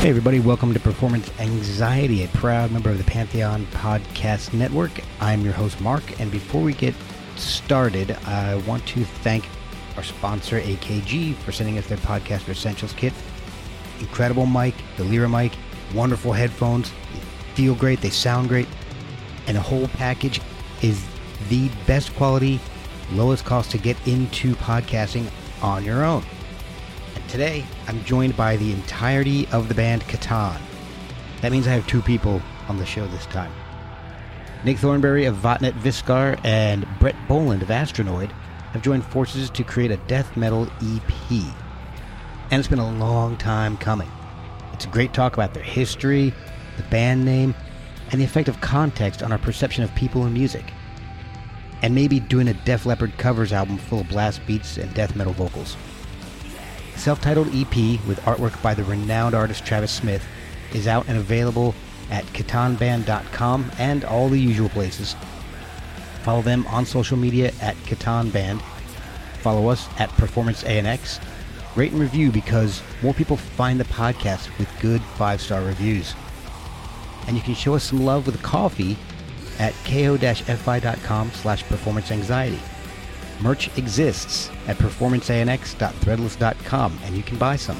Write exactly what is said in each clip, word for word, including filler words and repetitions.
Hey everybody, welcome to Performance Anxiety, a proud member of the Pantheon Podcast Network. I'm your host, Mark, and before we get started, I want to thank our sponsor, A K G, for sending us their Podcaster Essentials kit. Incredible mic, the Lyra mic, wonderful headphones, feel great, they sound great, and the whole package is the best quality, lowest cost to get into podcasting on your own. Today, I'm joined by the entirety of the band Katan. That means I have two people on the show this time. Nick Thornberry of Vatnet Viskar and Brett Boland of Astronoid have joined forces to create a death metal E P. And it's been a long time coming. It's a great talk about their history, the band name, and the effect of context on our perception of people and music. And maybe doing a Def Leppard covers album full of blast beats and death metal vocals. Self-titled E P with artwork by the renowned artist Travis Smith is out and available at katan band dot com and all the usual places. Follow them on social media at katanband. Follow us at Performance A N X. Rate and review, because more people find the podcast with good five-star reviews. And you can show us some love with coffee at ko-fi.com slash performance anxiety. Merch exists at performance a n x dot threadless dot com, and you can buy some.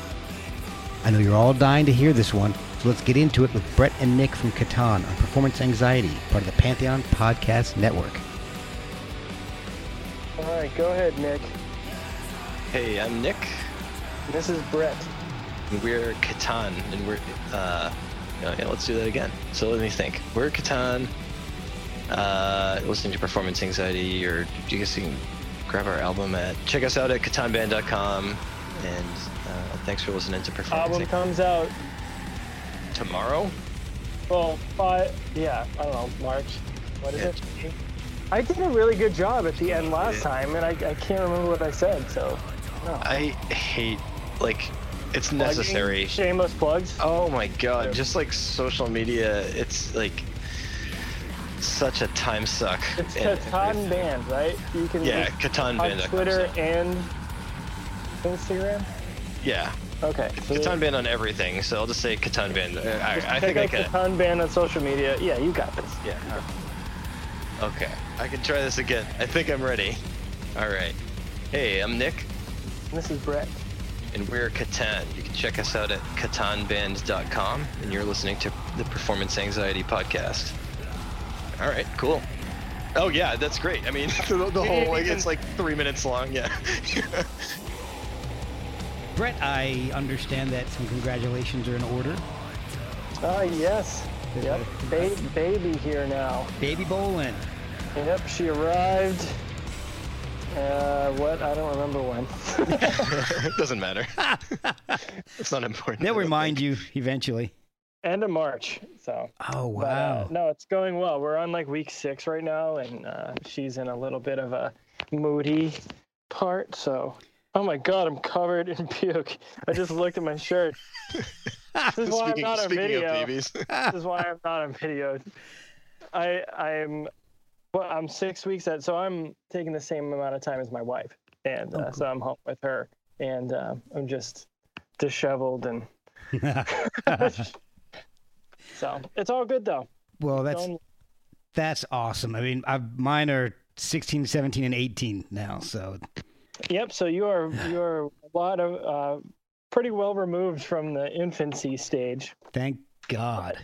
I know you're all dying to hear this one, so let's get into it with Brett and Nick from Katan on Performance Anxiety, part of the Pantheon Podcast Network. All right, go ahead, Nick. Hey, I'm Nick. This is Brett. And we're Katan, and we're, uh, yeah, let's do that again. So let me think. We're Katan, uh, listening to Performance Anxiety, or do you guys see? Grab our album at check us out at katan band dot com, and uh, thanks for listening to Performance. Album comes out tomorrow. Well, uh, yeah, I don't know, March. What is yeah. it? I did a really good job at the end last yeah. time, and I, I can't remember what I said. So no. I hate like it's Plugging, necessary. Shameless plugs. Oh my God! Sure. Just like social media, it's like. Such a time suck. It's Katan Band, right? You can yeah, Katan Band on Twitter and Instagram. Yeah. Okay. So Katan Band on everything, so I'll just say Katan Band. Just I, I think I can. Katan Band on social media. Yeah, you got this. Yeah. Right. Okay. I can try this again. I think I'm ready. All right. Hey, I'm Nick. This is Brett. And we're Katan. You can check us out at katan band dot com, and you're listening to the Performance Anxiety Podcast. All right, cool. Oh yeah, that's great. I mean, the, the whole like, it's like three minutes long. Yeah. Brett, I understand that some congratulations are in order. Ah uh, yes. There's yep. Ba- baby here now. Baby Bowen. Yep, she arrived. Uh, what? I don't remember when. It doesn't matter. It's not important. They'll remind you eventually. End of March, so. Oh, wow. But, uh, no, it's going well. We're on, like, week six right now, and uh, she's in a little bit of a moody part, so. Oh, my God, I'm covered in puke. I just looked at my shirt. This is why speaking, I'm not on video. This is why I'm not on video. I, I'm, well, I'm six weeks out, so I'm taking the same amount of time as my wife, and uh, oh, cool. So I'm home with her, and uh, I'm just disheveled and... So it's all good though. Well, that's Don't... that's awesome. I mean, I've, mine are sixteen, seventeen, and eighteen now. So, yep. So you are you're a lot of uh, pretty well removed from the infancy stage. Thank God.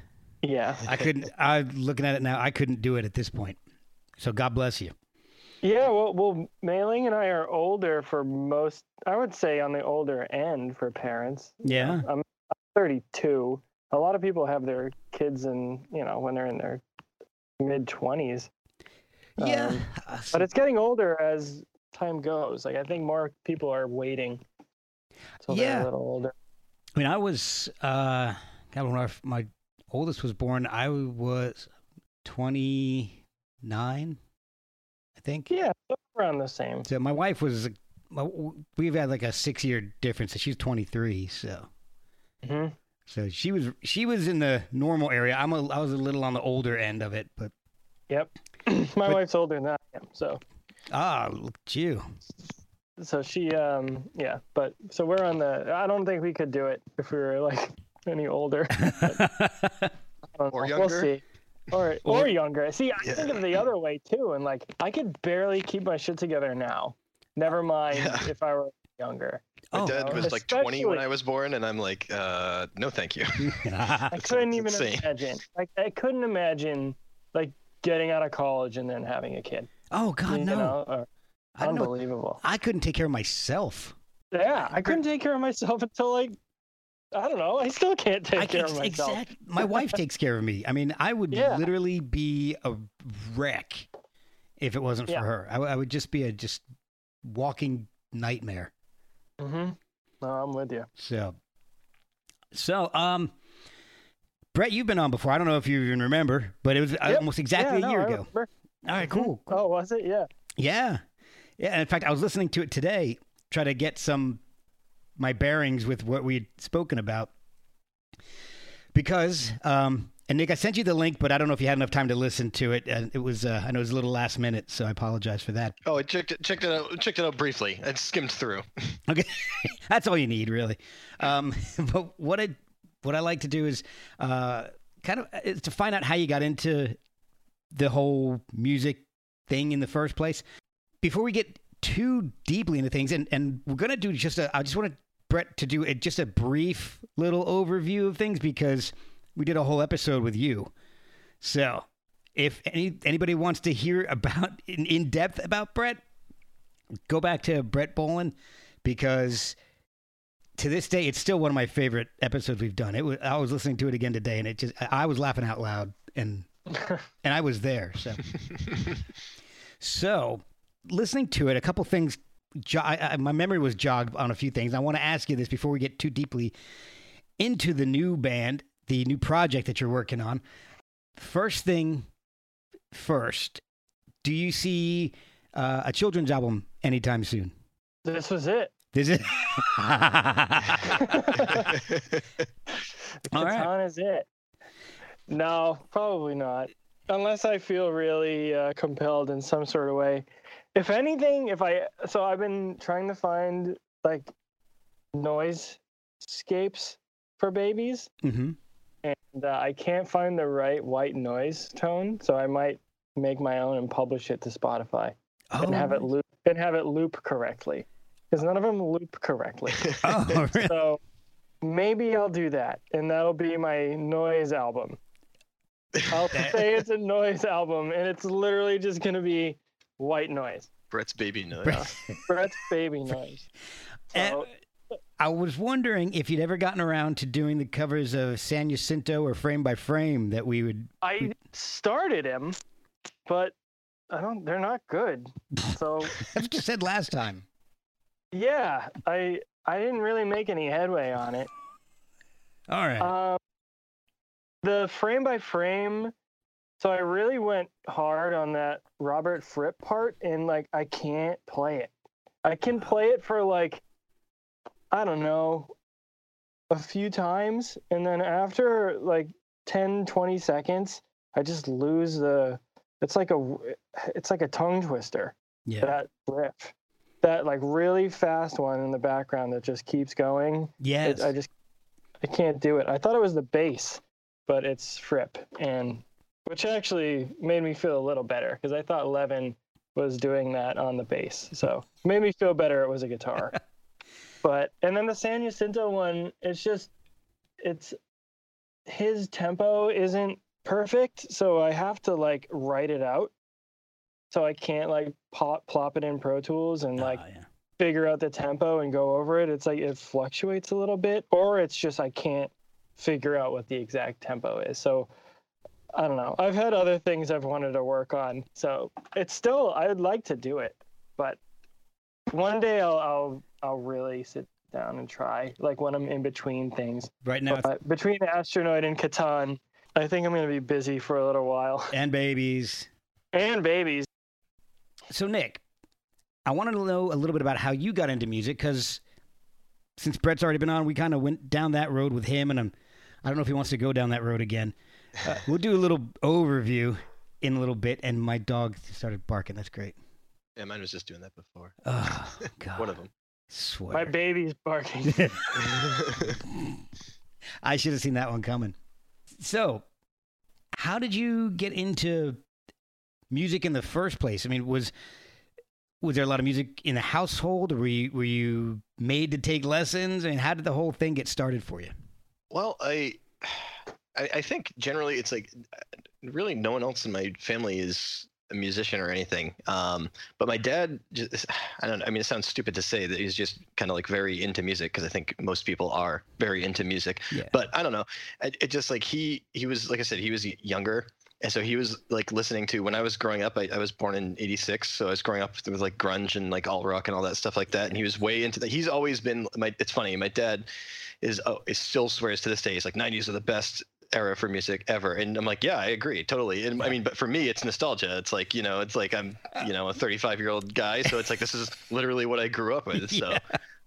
Yeah. I couldn't. I'm looking at it now. I couldn't do it at this point. So God bless you. Yeah. Well, well, Mei-Ling and I are older for most. I would say on the older end for parents. Yeah. I'm, I'm thirty-two. A lot of people have their kids in, you know, when they're in their mid twenties. Yeah. Um, but it's getting older as time goes. Like, I think more people are waiting until yeah. they're a little older. I mean, I was, uh, God, when our, my oldest was born, I was twenty-nine, I think. Yeah, around the same. So my wife was, we've had like a six-year difference, so she's twenty-three, so. Mm-hmm. So she was she was in the normal area. I'm a, I was a little on the older end of it, but. Yep. My but, wife's older than I am, so. Ah, look at you. So she, um, yeah, but so we're on the, I don't think we could do it if we were like any older. But, or know, younger. We'll see. Or, or or younger. See, I yeah. think of the other way too. And like, I could barely keep my shit together now. Never mind yeah. if I were younger. My oh, dad was like twenty when I was born, and I'm like, uh, no, thank you. I couldn't even insane. imagine. Like, I couldn't imagine like getting out of college and then having a kid. Oh God, you no! Know, or, I unbelievable. Know, I couldn't take care of myself. Yeah, I couldn't take care of myself until like, I don't know. I still can't take I care can't, of myself. Exactly. My wife takes care of me. I mean, I would yeah. literally be a wreck if it wasn't yeah. for her. I, I would just be a just walking nightmare. Mm-hmm. No, I'm with you. So, so, um, Brett, you've been on before. I don't know if you even remember, but it was yep. almost exactly yeah, a no, year ago. All right, cool, cool. Oh, was it? Yeah. Yeah. Yeah. And in fact, I was listening to it today, try to get some, my bearings with what we had spoken about because, um, and Nick, I sent you the link, but I don't know if you had enough time to listen to it. And it was, uh, I know it was a little last minute, so I apologize for that. Oh, I checked it, checked it out, checked it out briefly. I skimmed through. Okay, that's all you need, really. Um, but what I what I like to do is uh, kind of is to find out how you got into the whole music thing in the first place. Before we get too deeply into things, and, and we're gonna do just a, I just wanted Brett to do a, just a brief little overview of things because. We did a whole episode with you. So if any anybody wants to hear about in, in depth about Brett, go back to Brett Boland because to this day, it's still one of my favorite episodes we've done. It was, I was listening to it again today and it just, I was laughing out loud and, and I was there. So, so listening to it, a couple things, jo- I, I, my memory was jogged on a few things. I want to ask you this before we get too deeply into the new band. The new project that you're working on. First thing first, do you see uh, a children's album anytime soon? This was it. This is it. All right. Katan is it. No, probably not. Unless I feel really uh, compelled in some sort of way. If anything, if I, so I've been trying to find like noise scapes for babies. Mm-hmm. And uh, I can't find the right white noise tone, so I might make my own and publish it to Spotify oh. and have it loop and have it loop correctly, because none of them loop correctly. Oh, really? So maybe I'll do that, and that'll be my noise album. I'll say it's a noise album, and it's literally just gonna be white noise. Brett's baby noise. Brett. Brett's baby noise. So, and- I was wondering if you'd ever gotten around to doing the covers of San Jacinto or Frame by Frame that we would. I started him, but I don't. They're not good. So that's what you said last time. Yeah, I I didn't really make any headway on it. All right. Um, the Frame by Frame. So I really went hard on that Robert Fripp part, and like I can't play it. I can play it for like. I don't know, a few times. And then after like ten, twenty seconds, I just lose the, it's like a, it's like a tongue twister. Yeah. That riff, that like really fast one in the background that just keeps going. Yes. It, I just, I can't do it. I thought it was the bass, but it's Fripp. And which actually made me feel a little better because I thought Levin was doing that on the bass. So it made me feel better. It was a guitar. But, and then the San Jacinto one, it's just, it's, his tempo isn't perfect, so I have to, like, write it out. So I can't, like, pop, plop it in Pro Tools and, like, oh, yeah. figure out the tempo and go over it. It's like, it fluctuates a little bit, or it's just I can't figure out what the exact tempo is. So, I don't know. I've had other things I've wanted to work on, so it's still, I would like to do it, but one day I'll, I'll I'll really sit down and try, like when I'm in between things. Right now, but between Astronoid and Katan, I think I'm going to be busy for a little while. And babies. And babies. So Nick, I wanted to know a little bit about how you got into music, because since Brett's already been on, we kind of went down that road with him, and I'm, I don't know if he wants to go down that road again. Uh, we'll do a little overview in a little bit, and my dog started barking. That's great. Yeah, mine was just doing that before. Oh, God. One of them. Swear. My baby's barking. I should have seen that one coming. So, how did you get into music in the first place? I mean, was was there a lot of music in the household? Were you, were you made to take lessons? I mean, how did the whole thing get started for you? Well, I, I, I think generally it's like really no one else in my family is a musician or anything. Um, but my dad, just, I don't know, I mean, it sounds stupid to say that he's just kind of like very into music, because I think most people are very into music. Yeah. But I don't know. It, it just like he he was, like I said, he was younger. And so he was like listening to, when I was growing up, I, I was born in eighty-six. So I was growing up with like grunge and like alt rock and all that stuff like that. And he was way into that. He's always been, my, it's funny, my dad is, oh, is still swears to this day. He's like, nineties are the best era for music ever. And I'm like, yeah, I agree. Totally. And I mean, but for me, it's nostalgia. It's like, you know, it's like I'm, you know, a thirty-five year old guy. So it's like, this is literally what I grew up with. So yeah.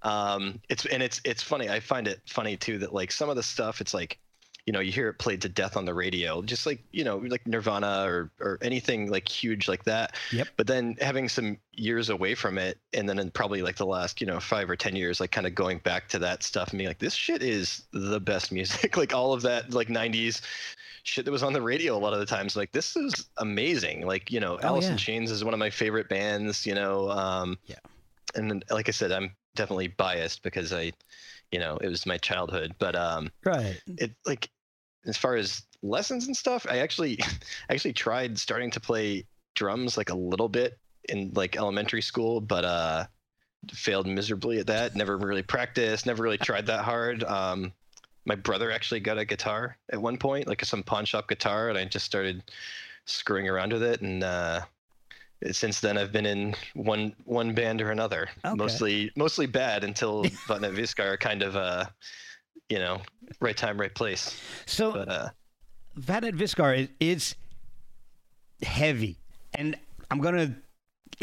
um, it's, and it's, it's funny. I find it funny too, that like some of the stuff, it's like, you know, you hear it played to death on the radio, just like, you know, like Nirvana or, or anything like huge like that. Yep. But then having some years away from it, and then in probably like the last, you know, five or ten years, like kind of going back to that stuff and being like, this shit is the best music. Like all of that, like nineties shit that was on the radio a lot of the times, like this is amazing. Like, you know, oh, Alice in yeah. Chains is one of my favorite bands, you know. Um, yeah. And then, like I said, I'm definitely biased because I, you know, it was my childhood, but um, right. It like as far as lessons and stuff, I actually, I actually tried starting to play drums like a little bit in like elementary school, but uh, failed miserably at that. Never really practiced. Never really tried that hard. Um, my brother actually got a guitar at one point, like some pawn shop guitar, and I just started screwing around with it. And uh, since then, I've been in one one band or another, okay. mostly mostly bad until Vatnet Viskar kind of, uh, you know, right time, right place. So but, uh, Vatnet Viskar is, is heavy, and I'm going to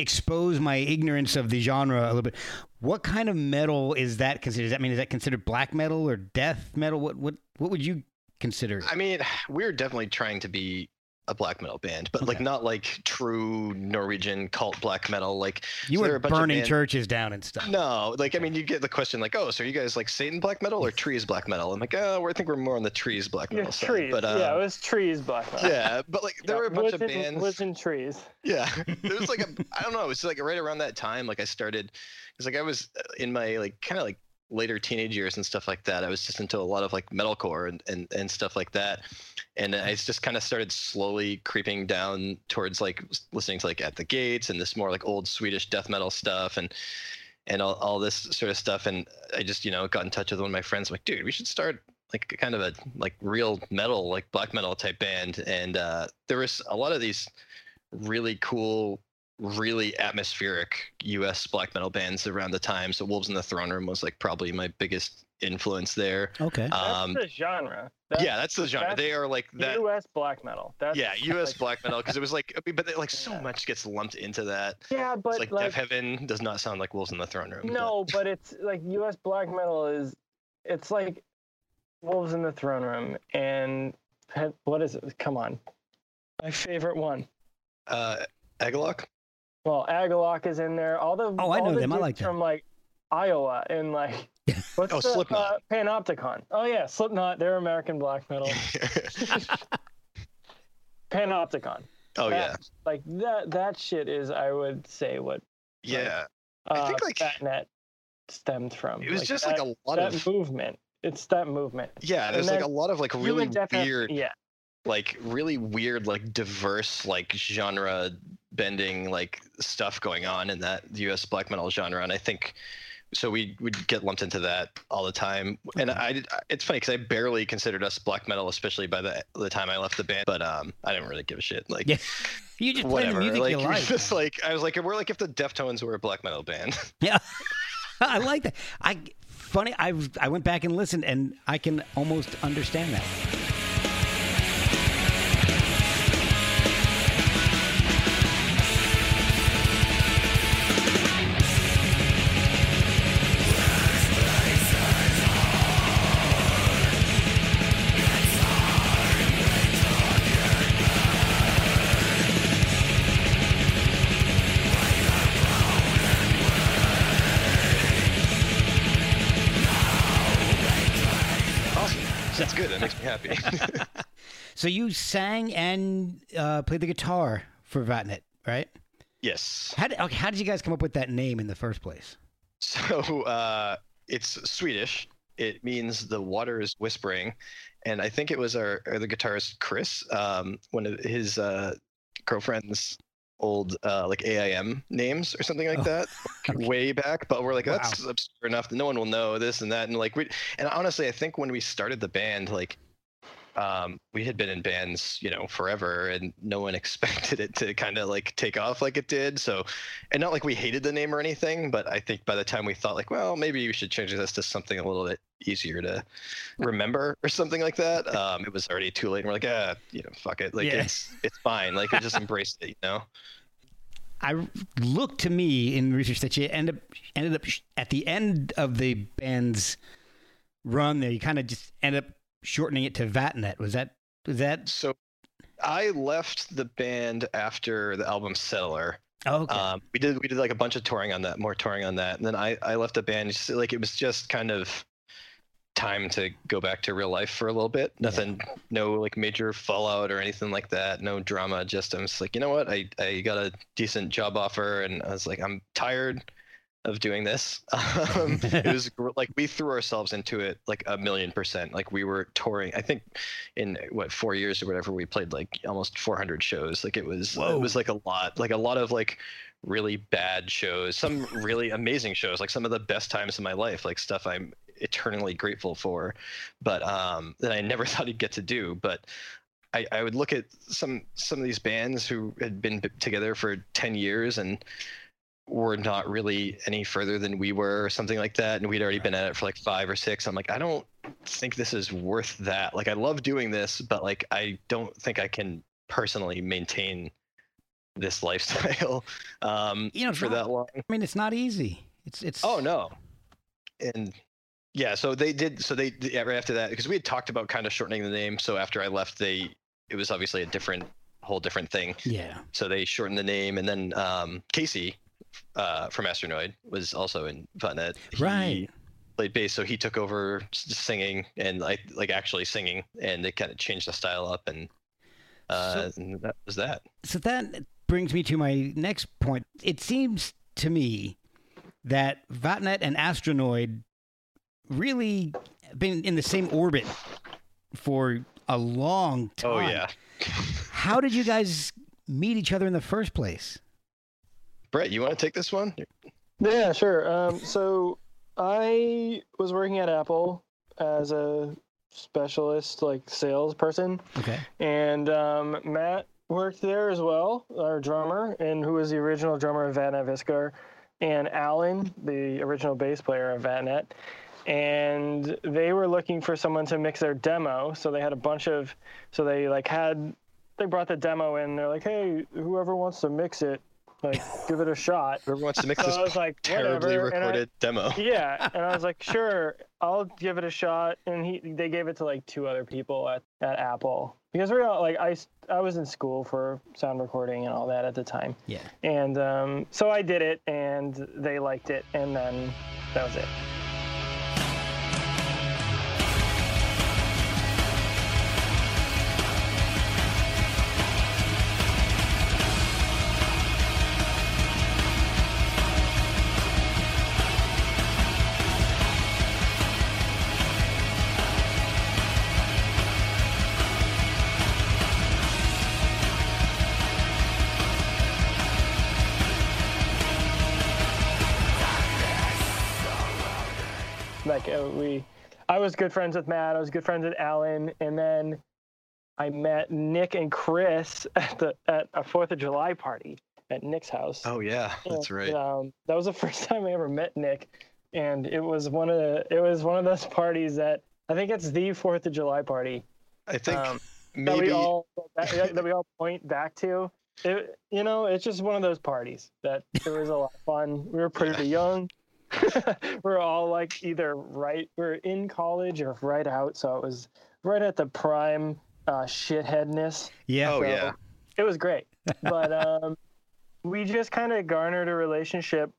expose my ignorance of the genre a little bit. What kind of metal is that considered? Does that mean, is that considered black metal or death metal? What what what would you consider? I mean, we're definitely trying to be a black metal band, but okay. like not like true Norwegian cult black metal. Like you so were a bunch burning of band... churches down and stuff. No, like, I mean, you get the question like, oh, so are you guys like Satan black metal or Trees black metal? I'm like, oh, I think we're more on the Trees black metal yeah, side. Trees. But, um, yeah, it was Trees black metal. Yeah, but like there yeah, were a bunch of in, bands. Was in Trees. Yeah, there was like, a, I don't know. It was like right around that time. Like I started, it's like I was in my like kind of like later teenage years and stuff like that. I was just into a lot of like metalcore and, and, and stuff like that. And I just kind of started slowly creeping down towards like listening to like At the Gates and this more like old Swedish death metal stuff and and all, all this sort of stuff. And I just, you know, got in touch with one of my friends. I'm like, dude, we should start like kind of a like real metal, like black metal type band. And uh, there was a lot of these really cool, really atmospheric U S black metal bands around the time. So Wolves in the Throne Room was like probably my biggest influence there. Okay. Um, that's the genre. That's, yeah, that's the genre. That's they are like that. U S black metal. That's yeah, U S like... black metal, because it was like, I mean, but they, like so yeah. much gets lumped into that. Yeah, but it's like, like Death Heaven does not sound like Wolves in the Throne Room. No, but, but it's like U S black metal is, it's like Wolves in the Throne Room and what is it? Come on, my favorite one. Uh, Agalloch. Well, Agalloch is in there. All the oh, I know the them. I like them from like Iowa and like what's oh, the Slipknot. Uh, Panopticon. Oh yeah, Slipknot. They're American black metal. Panopticon. Oh that, yeah. Like that. That shit is. I would say what. Yeah. Like, I think uh, like Vatnet stemmed from. It was like, just that, like a lot that of movement. It's that movement. Yeah, there's like a lot of like really weird. Yeah. Like really weird, like diverse, like genre bending, like stuff going on in that U S black metal genre. And I think so we would get lumped into that all the time. And I, it's funny because I barely considered us black metal, especially by the the time I left the band. But um, I didn't really give a shit. Like, yeah. You just play the music like, you like. Just like I was like, we're like if the Deftones were a black metal band. Yeah, I like that. I funny. I I went back and listened, and I can almost understand that. So you sang and uh, played the guitar for Vatnet, right? Yes. How did, okay, how did you guys come up with that name in the first place? So uh, it's Swedish. It means the water is whispering. And I think it was our, our the guitarist, Chris, um, one of his uh, girlfriend's old uh, like A I M names or something like oh, that okay. way back. But we're like, wow. That's obscure enough that no one will know this and that. And like we, and honestly, I think when we started the band, like, Um, we had been in bands, you know, forever, and no one expected it to kind of like take off like it did. So, and not like we hated the name or anything, but I think by the time we thought like, well, maybe we should change this to something a little bit easier to remember or something like that. Um, it was already too late, and we're like, ah, you know, fuck it, like yeah. it's it's fine, like we just embraced it, you know. I looked to me in research that you end up ended up at the end of the band's run there, you kind of just end up shortening it to Vatnet. Was that was that so I left the band after the album Settler. Oh, okay. um we did we did like a bunch of touring on that more touring on that and then I I left the band just, like it was just kind of time to go back to real life for a little bit. Nothing yeah. No like major fallout or anything like that, no drama, just I'm just like, you know what, I I got a decent job offer and I was like, I'm tired of doing this. Um, it was like we threw ourselves into it like a million percent. Like we were touring, I think in what four years or whatever, we played like almost four hundred shows. Like it was Whoa. It was like a lot like a lot of like really bad shows, some really amazing shows, like some of the best times of my life, like stuff I'm eternally grateful for, but um that I never thought I'd get to do. But I, I would look at some some of these bands who had been together for ten years and were not really any further than we were or something like that, and we'd already been at it for like five or six. I'm like, I don't think this is worth that. Like I love doing this, but like I don't think I can personally maintain this lifestyle um you know for not, that long. I mean, it's not easy. It's it's oh no. And yeah, so they did so they yeah, right after that, because we had talked about kind of shortening the name, so after I left they it was obviously a different whole different thing. Yeah, so they shortened the name. And then um Casey Uh, from Astronoid was also in Vatnet. Right. Played bass, so he took over singing and like like actually singing, and they kind of changed the style up, and, uh, so, and that was that. So that brings me to my next point. It seems to me that Vatnet and Astronoid really been in the same orbit for a long time. Oh yeah. How did you guys meet each other in the first place? Brett, you want to take this one? Yeah, sure. Um, so I was working at Apple as a specialist, like salesperson. Okay. And um, Matt worked there as well, our drummer, and who was the original drummer of Vatnet Viskar, and Alan, the original bass player of Vatnet. And they were looking for someone to mix their demo. So they had a bunch of, so they like had, they brought the demo in. They're like, hey, whoever wants to mix it, like, give it a shot. Whoever wants to mix so this like, terribly whatever. recorded I, demo. Yeah, and I was like, sure, I'll give it a shot. And he, they gave it to, like, two other people at, at Apple. Because we were all, like, I, I was in school for sound recording and all that at the time. Yeah. And um, so I did it, and they liked it, and then that was it. Like uh, we, I was good friends with Matt. I was good friends with Alan, and then I met Nick and Chris at the at a Fourth of July party at Nick's house. Oh yeah, that's right. And, um, that was the first time I ever met Nick, and it was one of the it was one of those parties that I think it's the Fourth of July party. I think um, maybe that we all that, that we all point back to. It, you know, it's just one of those parties that it was a lot of fun. We were pretty yeah. young. We're all like either right, we're in college or right out, so it was right at the prime uh, shitheadness. Yeah, so oh yeah, it was great. But um, we just kind of garnered a relationship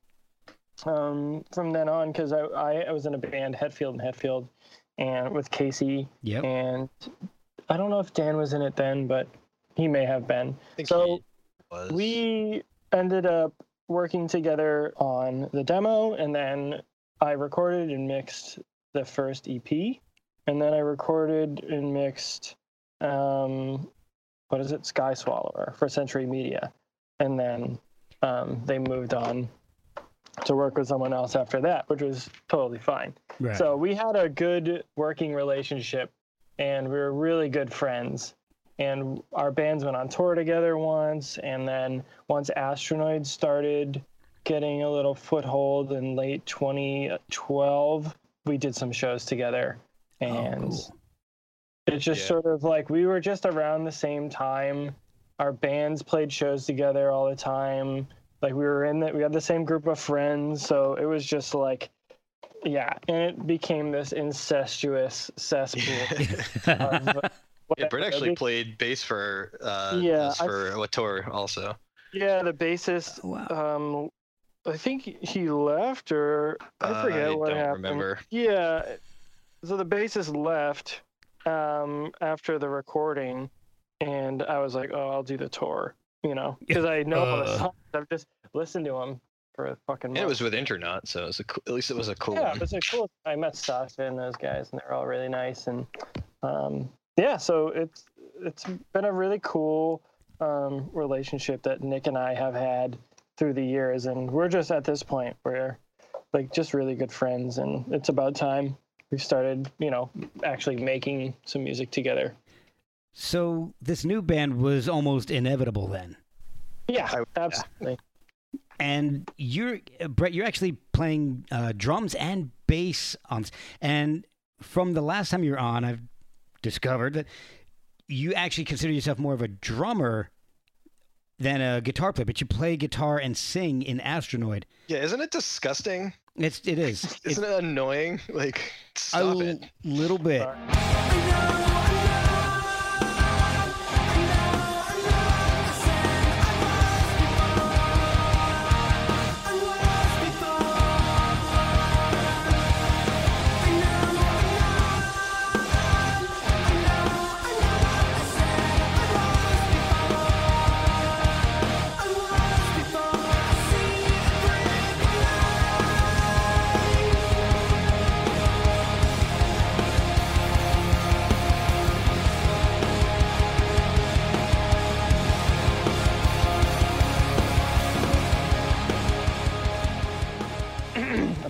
um, from then on because I, I I was in a band, Hetfield and Hetfield, and with Casey. Yep. And I don't know if Dan was in it then, but he may have been. I think so was. We ended up working together on the demo, and then I recorded and mixed the first E P, and then I recorded and mixed um what is it Sky Swallower for Century Media, and then um they moved on to work with someone else after that, which was totally fine. Right. So we had a good working relationship, and we were really good friends. And our bands went on tour together once, and then once Astronoid started getting a little foothold in late twenty twelve, we did some shows together. And oh, cool. It's just yeah. sort of like we were just around the same time. Our bands played shows together all the time. Like we were in that, we had the same group of friends, so it was just like, yeah, and it became this incestuous cesspool of. Yeah, Brett actually played bass for uh, yeah, for I, a tour also. Yeah, the bassist. Oh, wow. um, I think he left, or I forget uh, I what don't happened. Remember. Yeah, so the bassist left um, after the recording, and I was like, "Oh, I'll do the tour," you know, because I know all the songs. I've just listened to him for a fucking. Month. It was with Internaut, so it was a, at least it was a cool. Yeah, one. It was a cool. I met Sasha and those guys, and they're all really nice and. Um, Yeah, so it's it's been a really cool um, relationship that Nick and I have had through the years, and we're just at this point where, like, just really good friends, and it's about time we started, you know, actually making some music together. So this new band was almost inevitable then. Yeah, absolutely. And you're Brett, you're actually playing uh, drums and bass on, and from the last time you were on, I've discovered that you actually consider yourself more of a drummer than a guitar player, but you play guitar and sing in Astronoid. Yeah, isn't it disgusting? It's it is. Isn't it, it annoying? Like stop a it. A little bit.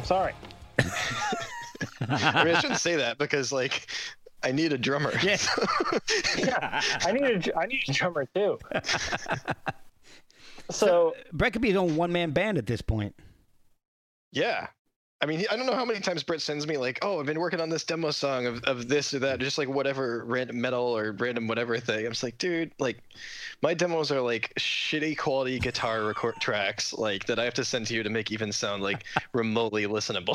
Sorry. I mean, I shouldn't say that because, like, I need a drummer. Yeah, yeah I need a, I need a drummer too. so, so Brett could be his own one-man band at this point. Yeah, I mean, I don't know how many times Brett sends me like, "Oh, I've been working on this demo song of, of this or that," just like whatever random metal or random whatever thing. I'm just like, dude, like, my demos are like shitty quality guitar record tracks, like that I have to send to you to make even sound like remotely listenable.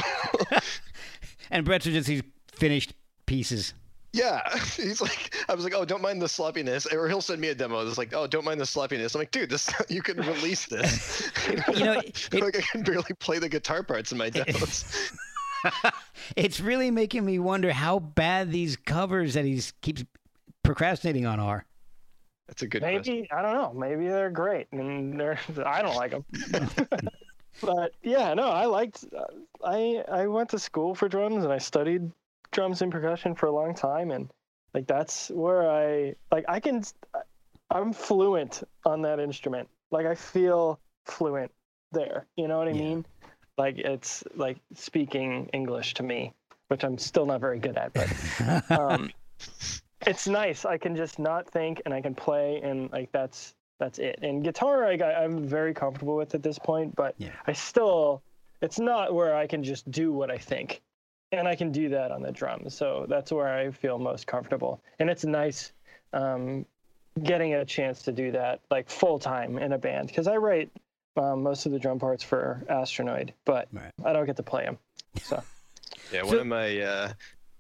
And Brett's are just these finished pieces. Yeah, he's like, I was like, "Oh, don't mind the sloppiness," or he'll send me a demo. It's like, "Oh, don't mind the sloppiness." I'm like, dude, this you can release this. you know, it, like I can barely play the guitar parts in my demos. It, it's really making me wonder how bad these covers that he keeps procrastinating on are. That's a good maybe, question. Maybe I don't know. Maybe they're great, I and mean, they're I don't like them. But yeah, no, I liked. I I went to school for drums and I studied drums and percussion for a long time, and like that's where I like I can I'm fluent on that instrument. Like I feel fluent there, you know what I yeah. mean? Like it's like speaking English to me. which I'm still not very good at, but um, it's nice. I can just not think and I can play, and like that's that's it. And guitar, I got, I'm very comfortable with at this point, but yeah. I still, it's not where I can just do what I think, and I can do that on the drums. So that's where I feel most comfortable, and it's nice um, getting a chance to do that like full time in a band, because I write um, most of the drum parts for Astronoid, but right. I don't get to play them. So. Yeah, one of my uh,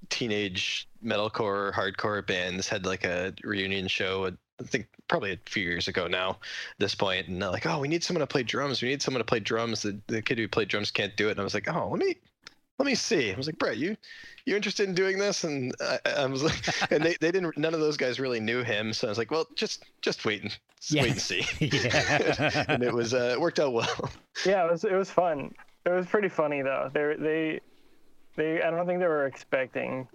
teenage metalcore, hardcore bands had like a reunion show, I think probably a few years ago now at this point, and they're like, oh, we need someone to play drums. We need someone to play drums. The, the kid who played drums can't do it. And I was like, oh, let me let me see. I was like, Brett, you you interested in doing this? And I, I was like, and they, they didn't, none of those guys really knew him. So I was like, well, just just wait and, just yeah. wait and see. Yeah. And it was, uh, it worked out well. Yeah, it was, it was fun. It was pretty funny though. They, they, They, I don't think they were expecting,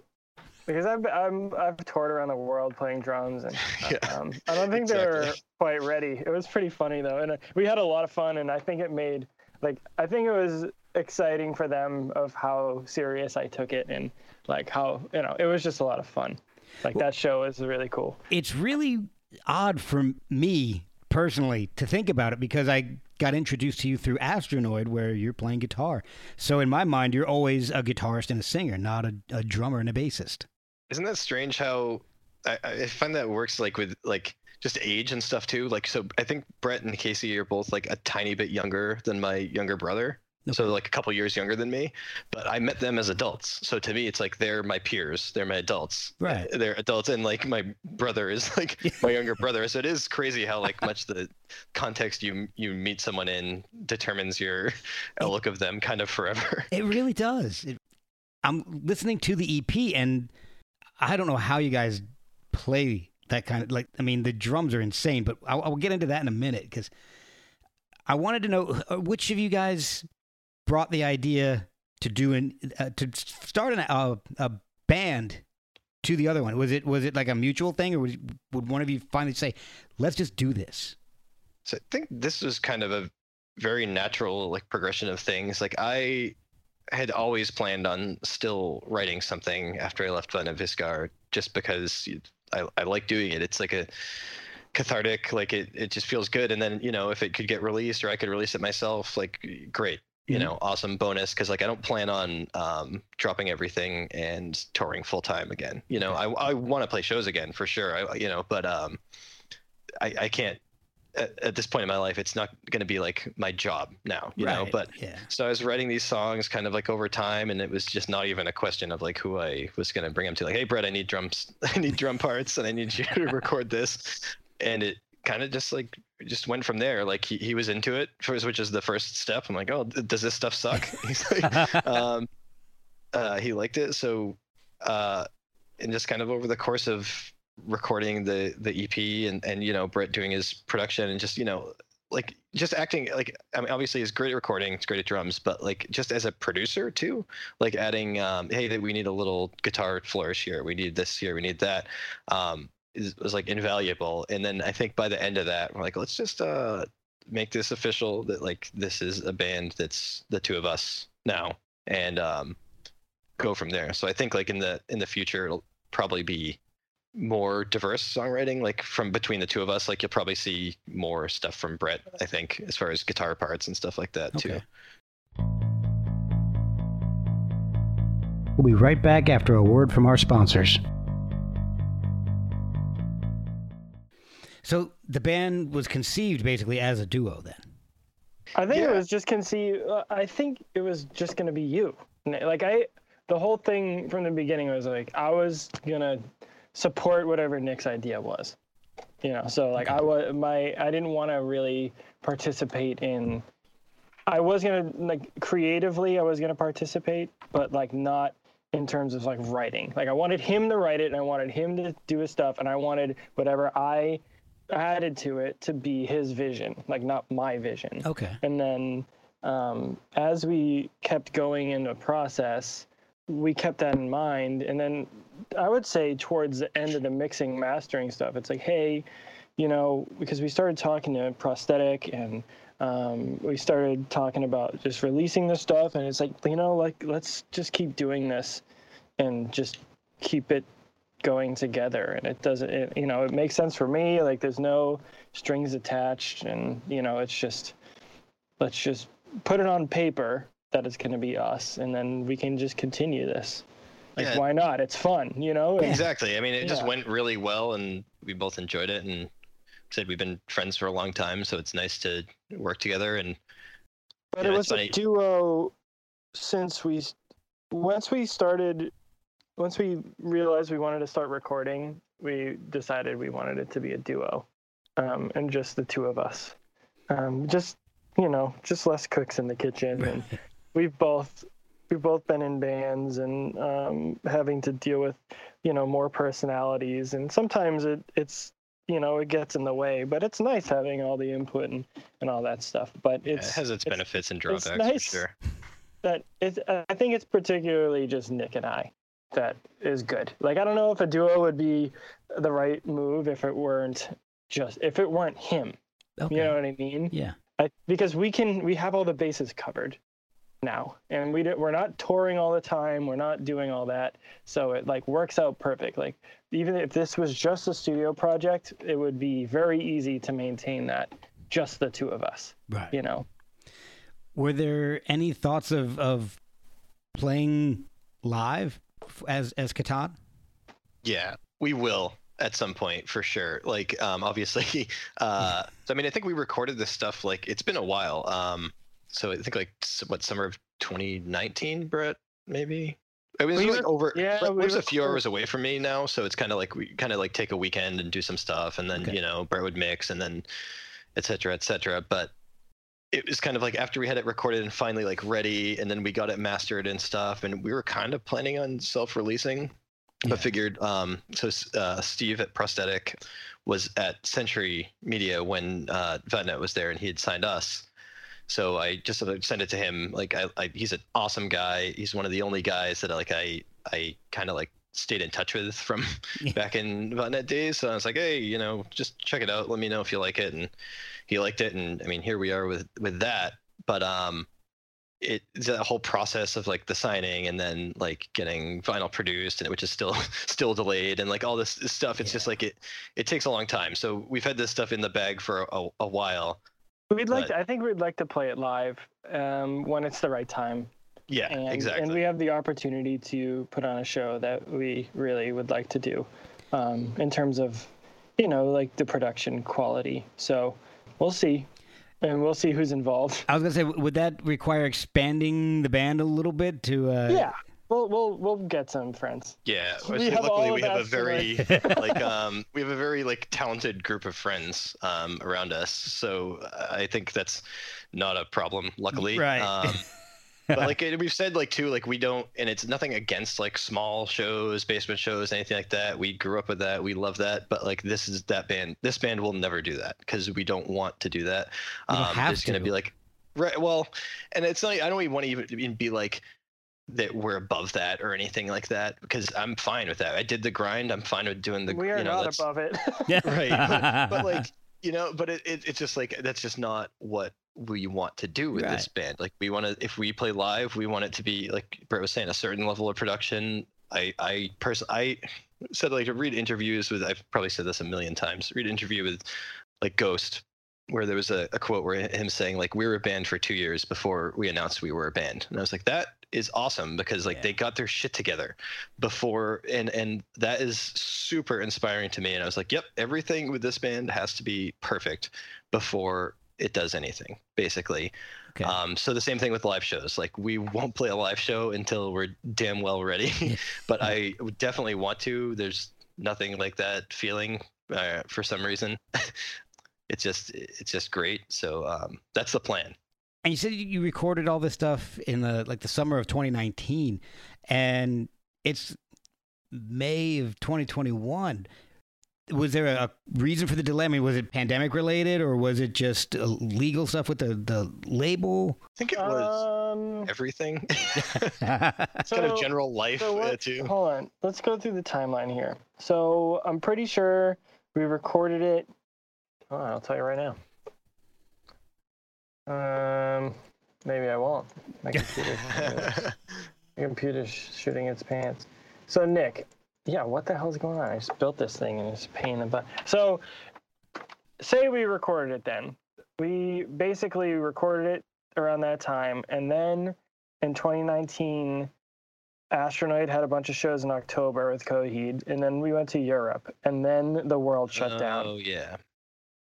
because I've I'm, I've toured around the world playing drums, and yeah, um, I don't think exactly. they were quite ready. It was pretty funny though, and we had a lot of fun, and I think it made like I think it was exciting for them of how serious I took it, and like how you know it was just a lot of fun. Like well, that show was really cool. It's really odd for me personally to think about it, because I got introduced to you through Astronoid, where you're playing guitar. So in my mind, you're always a guitarist and a singer, not a, a drummer and a bassist. Isn't that strange how I, I find that works like with like just age and stuff too? Like, so I think Brett and Casey are both like a tiny bit younger than my younger brother. Okay. So like a couple years younger than me, but I met them as adults. So to me, it's like, they're my peers. They're my adults. Right. They're adults. And like my brother is like my younger brother. So it is crazy how like much the context you, you meet someone in determines your outlook of them kind of forever. It really does. It, I'm listening to the E P, and I don't know how you guys play that kind of like, I mean, the drums are insane, but I'll, I'll get into that in a minute. Because I wanted to know which of you guys brought the idea to do an uh, to start an, uh, a band to the other one. Was it was it like a mutual thing, or was, would one of you finally say, "Let's just do this"? So I think this was kind of a very natural like progression of things. Like I had always planned on still writing something after I left Vatnet Viskar, just because I I like doing it. It's like a cathartic, like it it just feels good. And then you know if it could get released or I could release it myself, like great. You know, awesome bonus, because like I don't plan on um, dropping everything and touring full time again. You know, I, I want to play shows again for sure. I you know, but um, I I can't at, at this point in my life. It's not going to be like my job now. You right. know, but yeah. So I was writing these songs kind of like over time, and it was just not even a question of like who I was going to bring them to. Like, hey, Brett, I need drums, I need drum parts, and I need you to record this, and it kind of just like just went from there. Like he, he was into it first, which is the first step. I'm like, oh, does this stuff suck? He's like, um, uh, he liked it. So, uh, and just kind of over the course of recording the, the E P and, and, you know, Brett doing his production and just, you know, like just acting like, I mean, obviously he's great at recording, he's great at drums, but like just as a producer too, like adding, um, hey, that we need a little guitar flourish here. We need this here. We need that. Um, Is, was like invaluable. And then I think by the end of that, we're like, let's just uh make this official that like this is a band that's the two of us now, and um go from there. So I think like in the in the future it'll probably be more diverse songwriting, like from between the two of us. Like you'll probably see more stuff from Brett, I think, as far as guitar parts and stuff like that. Okay. Too we'll be right back after a word from our sponsors. So the band was conceived basically as a duo then. I think yeah. it was just conceived. I think it was just going to be you. Like I, the whole thing from the beginning was like, I was going to support whatever Nick's idea was, you know? So like I was, my, I didn't want to really participate in, I was going to like creatively, I was going to participate, but like not in terms of like writing. Like I wanted him to write it, and I wanted him to do his stuff, and I wanted whatever I added to it to be his vision, like not my vision. Okay. And then um, as we kept going in the process, we kept that in mind. And then I would say towards the end of the mixing, mastering stuff, it's like, hey, you know, because we started talking to Prosthetic, and um, we started talking about just releasing this stuff. And it's like, you know, like, let's just keep doing this and just keep it going together. And it doesn't, it, you know, it makes sense for me. Like, there's no strings attached, and, you know, it's just, let's just put it on paper that it's going to be us, and then we can just continue this. Like, yeah. Why not? It's fun, you know? Exactly. I mean, it yeah. just went really well, and we both enjoyed it, and said we've been friends for a long time, so it's nice to work together. And But you know, it was a duo since we, once we started, once we realized we wanted to start recording, we decided we wanted it to be a duo, um, and just the two of us. Um, just, you know, just less cooks in the kitchen. And we've both... We've both been in bands and um, having to deal with, you know, more personalities, and sometimes it, it's, you know, it gets in the way. But it's nice having all the input and, and all that stuff. But it's, yeah, it has its, it's benefits and drawbacks, it's nice for sure. That it's, I think it's particularly just Nick and I that is good. Like, I don't know if a duo would be the right move if it weren't just if it weren't him. Okay. You know what I mean? Yeah. I, because we can we have all the bases covered now, and we do, we're not touring all the time, we're not doing all that, so it like works out perfect. Like, even if this was just a studio project, it would be very easy to maintain that, just the two of us, right? You know, were there any thoughts of of playing live as as Katan? Yeah, we will at some point for sure. Like, um obviously uh so, I mean, I think we recorded this stuff, like, it's been a while. um So I think, like, what, summer of twenty nineteen, Brett, maybe? I mean, it was we like were, over, yeah, Brett we was were, a few hours away from me now, so it's kind of like, we kind of like take a weekend and do some stuff, and then, okay. you know, Brett would mix, and then et cetera, et cetera. But it was kind of like after we had it recorded and finally, like, ready, and then we got it mastered and stuff, and we were kind of planning on self-releasing, yeah. but figured, um, so uh, Steve at Prosthetic was at Century Media when uh, Vatnet was there, and he had signed us. So I just sort of sent it to him. Like, I, I, he's an awesome guy. He's one of the only guys that, like, I, I kind of, like, stayed in touch with from yeah. back in Vatnet days. So I was like, hey, you know, just check it out. Let me know if you like it. And he liked it. And I mean, here we are with, with that. But um, it the whole process of, like, the signing and then, like, getting vinyl produced, and which is still still delayed, and, like, all this stuff. It's yeah. just like it it takes a long time. So we've had this stuff in the bag for a, a while. We'd like. But, to, I think we'd like to play it live um, when it's the right time. Yeah, and, exactly. And we have the opportunity to put on a show that we really would like to do, um, in terms of, you know, like, the production quality. So we'll see, and we'll see who's involved. I was gonna say, would that require expanding the band a little bit to? Uh... Yeah. We'll we'll we'll get some friends. Yeah, we have luckily we have a very like um we have a very like talented group of friends um around us, so I think that's not a problem. Luckily, right. Um, but like it, we've said, like too, like we don't, and it's nothing against like small shows, basement shows, anything like that. We grew up with that, we love that, but like this is that band. This band will never do that because we don't want to do that. We um, have it's to. Gonna be like right. Well, and it's not. I don't even want to even be like. That we're above that or anything like that, because I'm fine with that. I did the grind. I'm fine with doing the. We are you know, not above it. Yeah. Right. But, but like you know, but it, it it's just like that's just not what we want to do with right. this band. Like we want to, if we play live, we want it to be like Brett was saying, a certain level of production. I I person I said like to read interviews with. I've probably said this a million times. Read an interview with like Ghost, where there was a, a quote where him saying like we were a band for two years before we announced we were a band, and I was like that. Is awesome because like yeah. they got their shit together before and and that is super inspiring to me, and I was like yep, everything with this band has to be perfect before it does anything basically. Okay. Um so the same thing with live shows, like we won't play a live show until we're damn well ready. But I definitely want to. There's nothing like that feeling uh, for some reason. It's just it's just great. So um that's the plan. And you said you recorded all this stuff in the like the summer of twenty nineteen, and it's May of twenty twenty-one. Was there a reason for the delay? I mean, was it pandemic related, or was it just legal stuff with the, the label? I think it was um, everything. It's so, kind of general life so what, uh, too. Hold on, let's go through the timeline here. So I'm pretty sure we recorded it. Hold on, I'll tell you right now. Um, maybe I won't. My computer's, my computer's shooting its pants. So Nick, yeah, what the hell's going on? I just built this thing and it's a pain in the butt. So say we recorded it then. We basically recorded it around that time. And then in twenty nineteen, Astronoid had a bunch of shows in October with Coheed. And then we went to Europe. And then the world shut oh, down. Oh, yeah.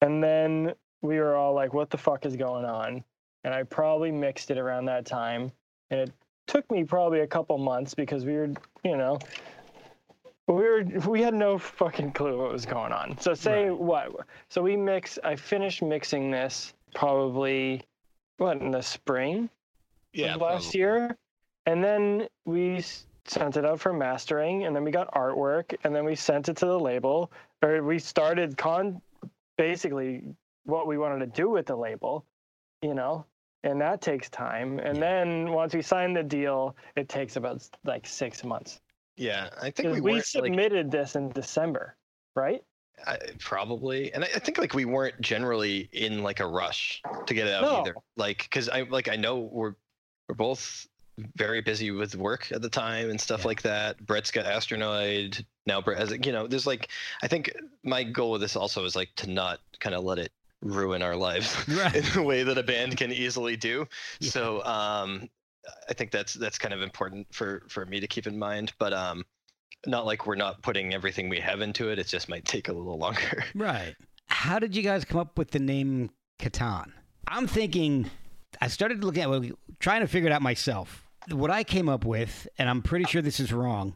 And then we were all like, what the fuck is going on? And I probably mixed it around that time. And it took me probably a couple months because we were, you know, we were we had no fucking clue what was going on. So say right. what? So we mix, I finished mixing this probably, what, in the spring yeah, of last probably. year? And then we sent it out for mastering, and then we got artwork, and then we sent it to the label, or we started con, basically what we wanted to do with the label, you know, and that takes time. And yeah. then once we signed the deal, it takes about like six months. Yeah, I think we, we submitted like, this in December, right? I, probably, and I, I think like we weren't generally in like a rush to get it out no. either. Like, because I like I know we're we're both very busy with work at the time and stuff yeah. like that. Brett's got Astronoid now. Brett has, you know, there's like, I think my goal with this also is like to not kind of let it ruin our lives right. in the way that a band can easily do. Yeah. So, um, I think that's that's kind of important for, for me to keep in mind. But um, not like we're not putting everything we have into it. It just might take a little longer. Right. How did you guys come up with the name Katan? I'm thinking, I started looking at, trying to figure it out myself. What I came up with, and I'm pretty sure this is wrong,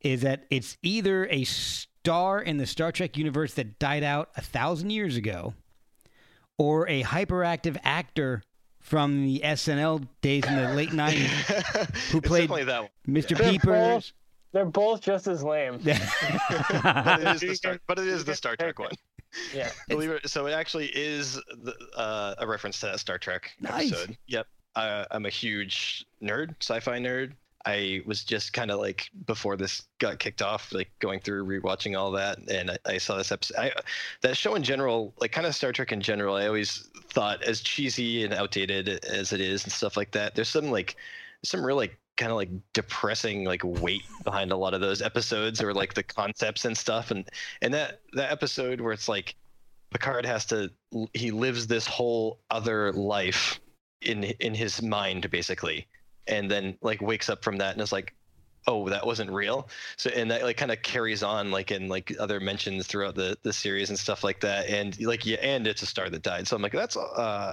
is that it's either a star in the Star Trek universe that died out a thousand years ago, or a hyperactive actor from the S N L days in the late nineties who played that Mister Yeah. Peepers. They're both, they're both just as lame. But it is the Star, but it is the Star Trek one. Yeah. Believe it, so it actually is the, uh, a reference to that Star Trek nice. episode. Yep. Uh, I'm a huge nerd, sci-fi nerd. I was just kind of like, before this got kicked off, like going through rewatching all that, and I, I saw this episode. I, that show in general, like kind of Star Trek in general, I always thought, as cheesy and outdated as it is and stuff like that, there's some like, some real like kind of like depressing like weight behind a lot of those episodes, or like the concepts and stuff, and and that that episode where it's like Picard has to, he lives this whole other life in in his mind basically. And then like wakes up from that and is like, oh, that wasn't real. So, and that like kind of carries on like in like other mentions throughout the, the series and stuff like that. And like, yeah, and it's a star that died. So I'm like, that's uh,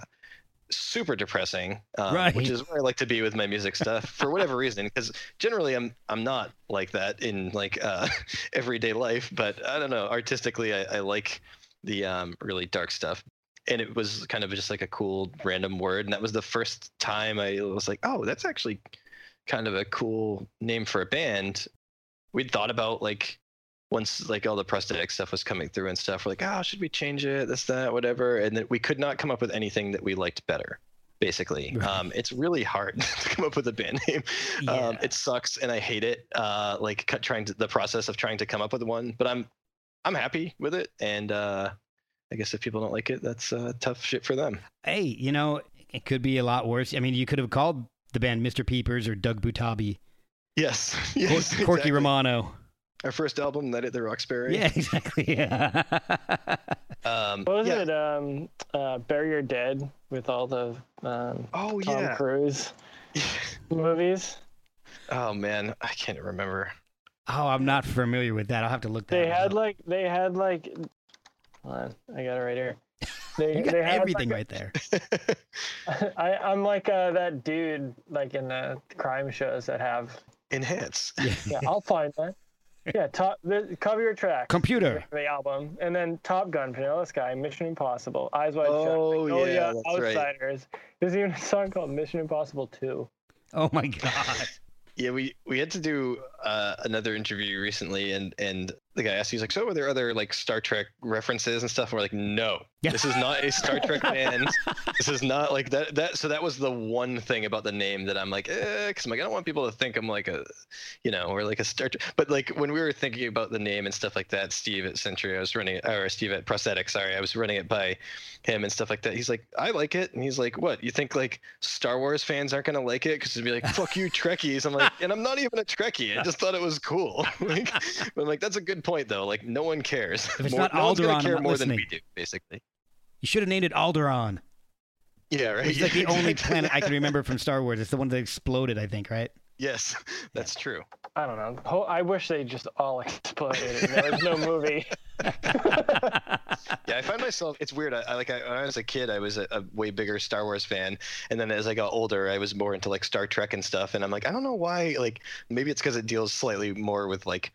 super depressing, um, right. which is where I like to be with my music stuff for whatever reason. Because generally I'm I'm not like that in like uh, everyday life. But I don't know, artistically, I, I like the um, really dark stuff. And it was kind of just like a cool random word. And that was the first time I was like, oh, that's actually kind of a cool name for a band. We'd thought about like, once like all the prosthetic stuff was coming through and stuff, we're like, oh, should we change it? This, that, whatever. And then we could not come up with anything that we liked better, basically. Right. Um, it's really hard to come up with a band name. Yeah. Um, it sucks. And I hate it. Uh, like trying to, the process of trying to come up with one, but I'm, I'm happy with it. And, uh, I guess if people don't like it, that's uh, tough shit for them. Hey, you know, it could be a lot worse. I mean, you could have called the band Mister Peepers or Doug Butabi. Yes. yes Corky exactly. Romano. Our first album, Night at the Roxbury. Yeah, exactly. Yeah. um, what was yeah. it? Um, uh, Bury Your Dead with all the um, oh, Tom yeah. Cruise movies. Oh, man. I can't remember. Oh, I'm not familiar with that. I'll have to look that they up. Had like, they had like... Hold on, I got it right here. They, you got they everything like a, right there. I, I'm like uh, that dude, like in the crime shows that have enhance. Yeah, yeah I'll find that. Yeah, top the, cover your track. Computer. The album, and then Top Gun, Vanilla Sky, Mission Impossible, Eyes Wide oh, Shut, Magnolia, yeah, that's Outsiders. Right. There's even a song called Mission Impossible Two. Oh my god. Yeah, we, we had to do uh, another interview recently, and, and the guy asked, he's like, so are there other, like, Star Trek references and stuff? And we're like, no, this is not a Star Trek band. This is not, like, that. That So that was the one thing about the name that I'm like, eh, because I'm like, I don't want people to think I'm like a, you know, or like a Star Trek. But, like, when we were thinking about the name and stuff like that, Steve at Century, I was running it, or Steve at Prosthetic, sorry, I was running it by him and stuff like that. He's like, I like it. And he's like, what? You think, like, Star Wars fans aren't going to like it? Because they'd be like, fuck you, Trekkies. I'm like, and I'm not even a Trekkie. I just just thought it was cool. Like, I'm like, that's a good point, though. Like, no one cares. If it's more, not no Alderaan, care I'm not more listening. Than we do, basically. You should have named it Alderaan. Yeah, right. It's like the only planet I can remember from Star Wars. It's the one that exploded, I think, right? Yes, that's yeah. true. I don't know. I wish they just all exploded. There was no movie. Yeah, I find myself. It's weird. I, I like. I, when I was a kid, I was a, a way bigger Star Wars fan, and then as I got older, I was more into like Star Trek and stuff. And I'm like, I don't know why. Like, maybe it's because it deals slightly more with like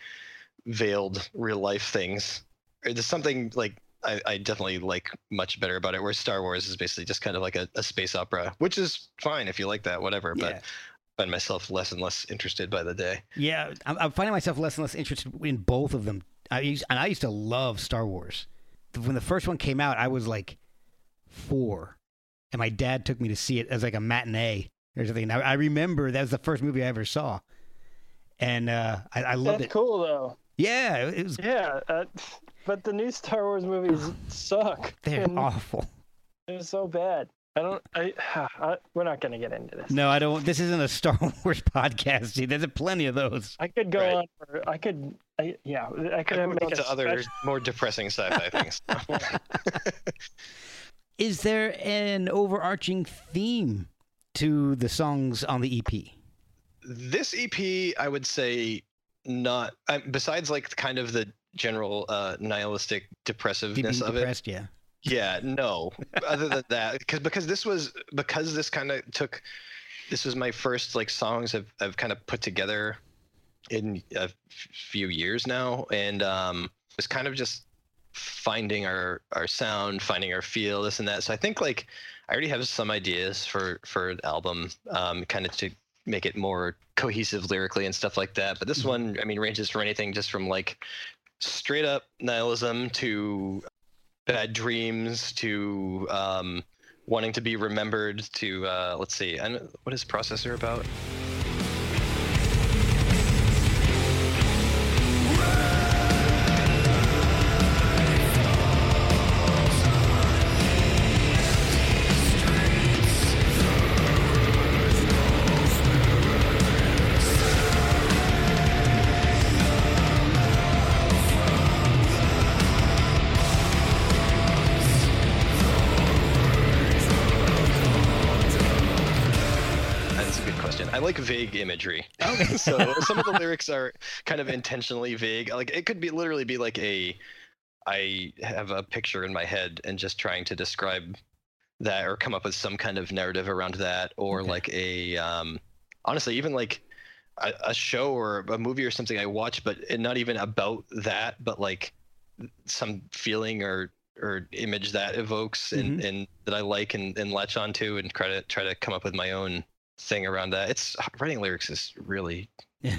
veiled real life things. There's something like. I, I definitely like much better about it, where Star Wars is basically just kind of like a, a space opera, which is fine if you like that, whatever, yeah. But I find myself less and less interested by the day. Yeah, I'm, I'm finding myself less and less interested in both of them. I used, and I used to love Star Wars. When the first one came out, I was like four, and my dad took me to see it as like a matinee or something. And I, I remember that was the first movie I ever saw, and uh, I, I loved That's it. That's cool, though. Yeah, it was. Yeah, uh, but the new Star Wars movies suck. They're and awful. They're so bad. I don't. I, I. We're not gonna get into this. No, I don't. This isn't a Star Wars podcast. See, there's plenty of those. I could go right. on. For, I could. I, yeah, I could I make on to special... other more depressing sci-fi things. Is there an overarching theme to the songs on the E P? This E P, I would say. Not I, besides like kind of the general uh, nihilistic depressiveness of it. Yeah. Yeah. No. Other than that, because because this was because this kind of took. This was my first like songs I've I've kind of put together in a few years now, and um, it's kind of just finding our our sound, finding our feel, this and that. So I think like I already have some ideas for for an album, um, kind of to. Make it more cohesive lyrically and stuff like that. But this one, I mean, ranges from anything just from like straight up nihilism to bad dreams to um, wanting to be remembered to, uh, let's see, I don't, what is Processor about? Vague imagery. Okay. So some of the lyrics are kind of intentionally vague. Like it could be literally be like a, I have a picture in my head and just trying to describe that or come up with some kind of narrative around that, or okay. like a, um, honestly, even like a, a show or a movie or something I watch, but not even about that, but like some feeling or or image that evokes and, mm-hmm. and that I like and, and latch onto and try to try to come up with my own thing around that. It's writing lyrics is really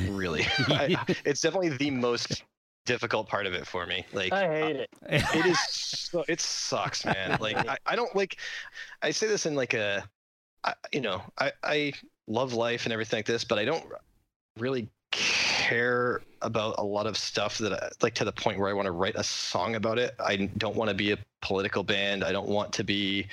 really I, it's definitely the most difficult part of it for me. Like I hate it. Uh, it is so, it sucks, man. Like I, I don't like I say this in like a I, you know I I love life and everything like this, but I don't really care about a lot of stuff that I, like to the point where I want to write a song about it. I don't want to be a political band. I don't want to be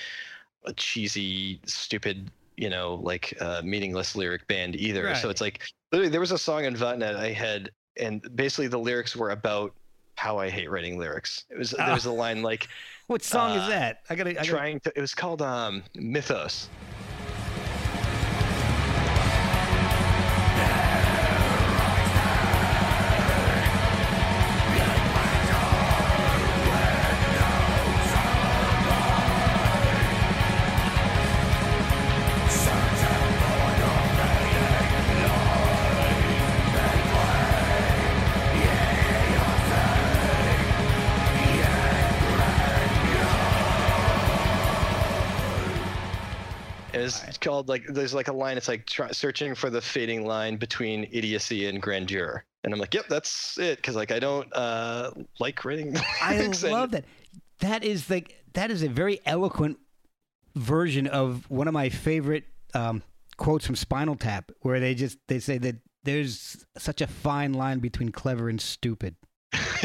a cheesy stupid you know, like uh meaningless lyric band either. Right. So it's like, literally there was a song in Vatnet I had, and basically the lyrics were about how I hate writing lyrics. It was, oh. there was a line like, what song uh, is that? I gotta, I gotta... trying to, it was called um Mythos. Called like there's like a line it's like try, searching for the fading line between idiocy and grandeur, and I'm like, yep, that's it, because like I don't uh like writing. I love and... that that is like that is a very eloquent version of one of my favorite um quotes from Spinal Tap, where they just they say that there's such a fine line between clever and stupid.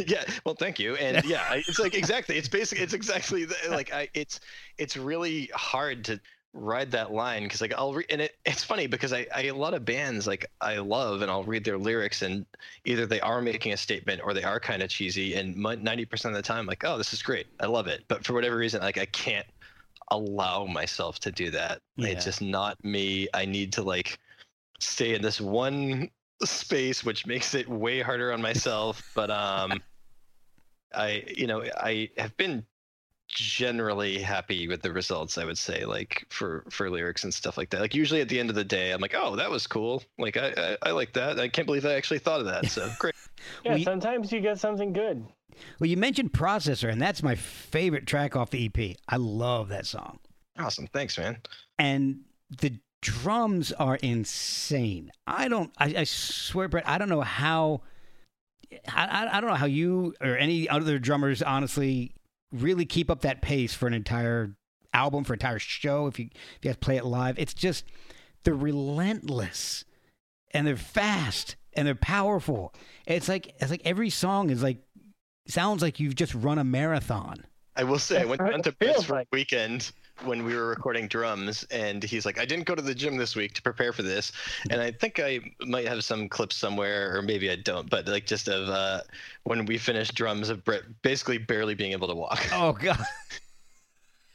Yeah, well, thank you. And yeah, it's like exactly it's basically it's exactly the, like I it's it's really hard to ride that line, because like I'll read, and it, it's funny because I, I a lot of bands like I love, and I'll read their lyrics, and either they are making a statement or they are kind of cheesy, and ninety percent of the time like, oh, this is great, I love it, but for whatever reason like I can't allow myself to do that. Yeah. It's just not me. I need to like stay in this one space, which makes it way harder on myself. But um I you know I have been generally happy with the results, I would say, like for for lyrics and stuff like that. Like usually at the end of the day I'm like, oh, that was cool, like I I, I like that, I can't believe I actually thought of that, so great. Yeah, we, sometimes you get something good. Well, you mentioned Processor, and that's my favorite track off the E P. I love that song. Awesome, thanks man. And the drums are insane. I don't I, I swear, Brett, I don't know how I, I don't know how you or any other drummers honestly really keep up that pace for an entire album, for an entire show, if you if you have to play it live. It's just, they're relentless and they're fast and they're powerful. It's like it's like every song is like sounds like you've just run a marathon. I will say, I went down to Chris for a weekend when we were recording drums, and he's like, I didn't go to the gym this week to prepare for this. And I think I might have some clips somewhere, or maybe I don't, but like just of uh, when we finished drums of Brett basically barely being able to walk. Oh, God.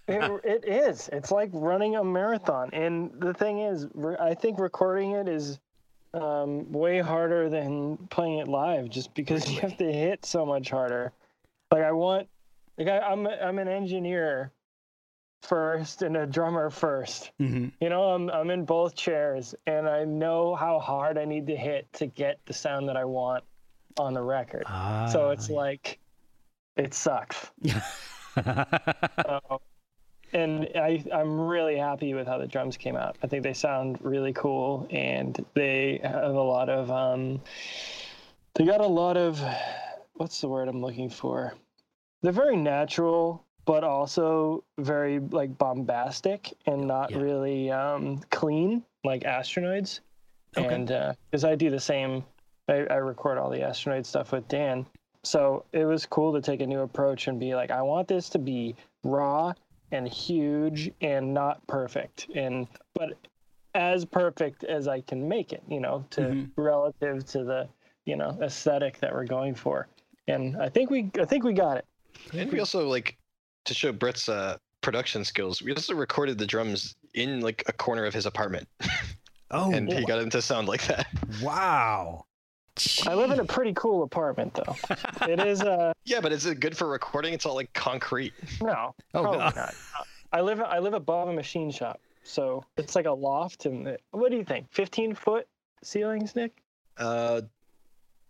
it, it is. It's like running a marathon. And the thing is, I think recording it is um, way harder than playing it live, just because you have to hit so much harder. Like I want, like I, I'm, I'm an engineer first and a drummer first. Mm-hmm. You know, I'm I'm in both chairs, and I know how hard I need to hit to get the sound that I want on the record. Ah. So it's like, it sucks. so, and I I'm really happy with how the drums came out. I think they sound really cool, and they have a lot of um. They got a lot of, what's the word I'm looking for? They're very natural, but also very like bombastic and not yeah. really um, clean, like Astronoids. Okay. And because uh, I do the same, I, I record all the Astronoid stuff with Dan. So it was cool to take a new approach and be like, I want this to be raw and huge and not perfect, and but as perfect as I can make it, you know, to mm-hmm. relative to the, you know, aesthetic that we're going for. And I think we, I think we got it. And we also like, to show Brett's uh, production skills, we also recorded the drums in like a corner of his apartment. Oh, and he got him to sound like that. Wow. Jeez. I live in a pretty cool apartment, though. It is. Uh... Yeah, but is it good for recording? It's all like concrete. No, oh, probably no. not. I live. I live above a machine shop, so it's like a loft. And what do you think? Fifteen foot ceilings, Nick? Uh.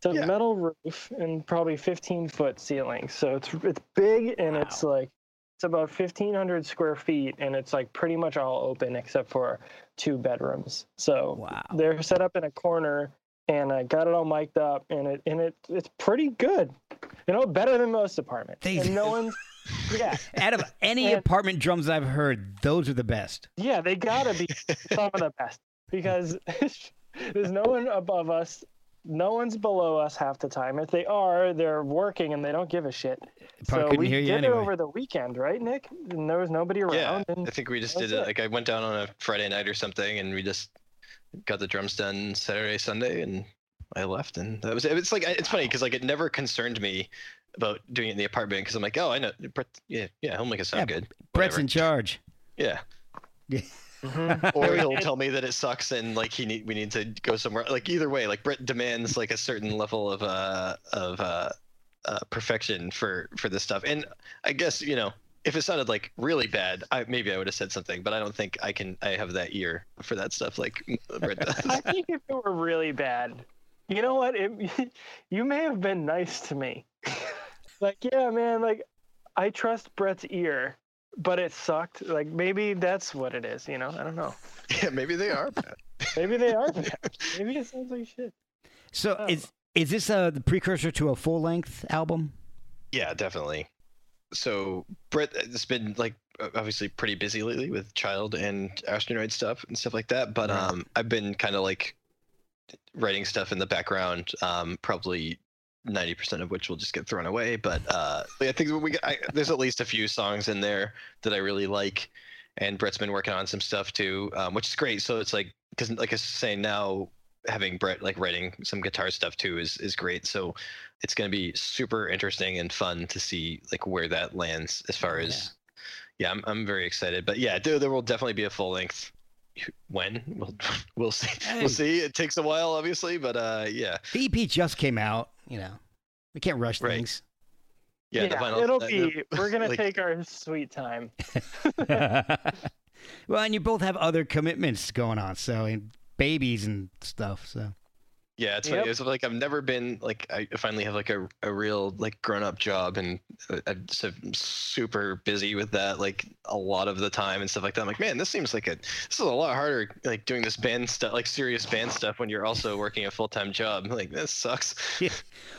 It's a yeah. metal roof and probably fifteen foot ceiling. So it's it's big, and wow. it's like. It's about fifteen hundred square feet, and it's like pretty much all open except for two bedrooms. So wow. they're set up in a corner, and I got it all mic'd up, and it and it it's pretty good. You know, better than most apartments. They, and no one's yeah. Out of any and, apartment drums I've heard, those are the best. Yeah, they gotta be some of the best, because there's no one above us. No one's below us half the time. If they are, they're working and they don't give a shit. Probably so we did anyway. It over the weekend, right, Nick? And there was nobody around. Yeah, and I think we just did it. it. Like I went down on a Friday night or something, and we just got the drums done Saturday, Sunday, and I left. And that was. It's like it's funny because like it never concerned me about doing it in the apartment, because I'm like, oh, I know. Brett, yeah, yeah, he'll make it sound yeah, good. Brett's Whatever. in charge. Yeah. Yeah. Mm-hmm. Or he'll tell me that it sucks and like he need we need to go somewhere. Like either way, like Brett demands like a certain level of uh of uh, uh perfection for for this stuff. And I guess, you know, if it sounded like really bad, I maybe I would have said something. But I don't think I can. I have that ear for that stuff like Brett does. I think if it were really bad, you know what? It, you may have been nice to me. Like yeah, man. Like I trust Brett's ear. But it sucked. Like maybe that's what it is, you know? I don't know. Yeah, maybe they are bad. maybe they are bad. Maybe it sounds like shit. So oh. is is this uh the precursor to a full length album? Yeah, definitely. So Brett has been like obviously pretty busy lately with Child and Astronoid stuff and stuff like that. But mm-hmm. um I've been kind of like writing stuff in the background, um, probably ninety percent of which will just get thrown away, but uh I think we I, there's at least a few songs in there that I really like, and Brett's been working on some stuff too, um, which is great. So it's like, because like I was saying, now having Brett like writing some guitar stuff too is is great. So it's going to be super interesting and fun to see like where that lands as far as. Yeah, yeah I'm I'm very excited. But yeah, there, there will definitely be a full length. When we'll we'll see. Hey. We'll see. It takes a while, obviously, but uh, yeah. The E P just came out. You know, we can't rush right. things. Yeah, yeah the final, it'll that, be. The, we're gonna like, take our sweet time. Well, and you both have other commitments going on, so and babies and stuff. So yeah, it's yep. funny. It's like I've never been like I finally have like a, a real like grown up job, and I'm so super busy with that like a lot of the time and stuff like that. I'm like, man, this seems like a this is a lot harder like doing this band stuff, like serious band stuff, when you're also working a full time job. Like this sucks. Yeah,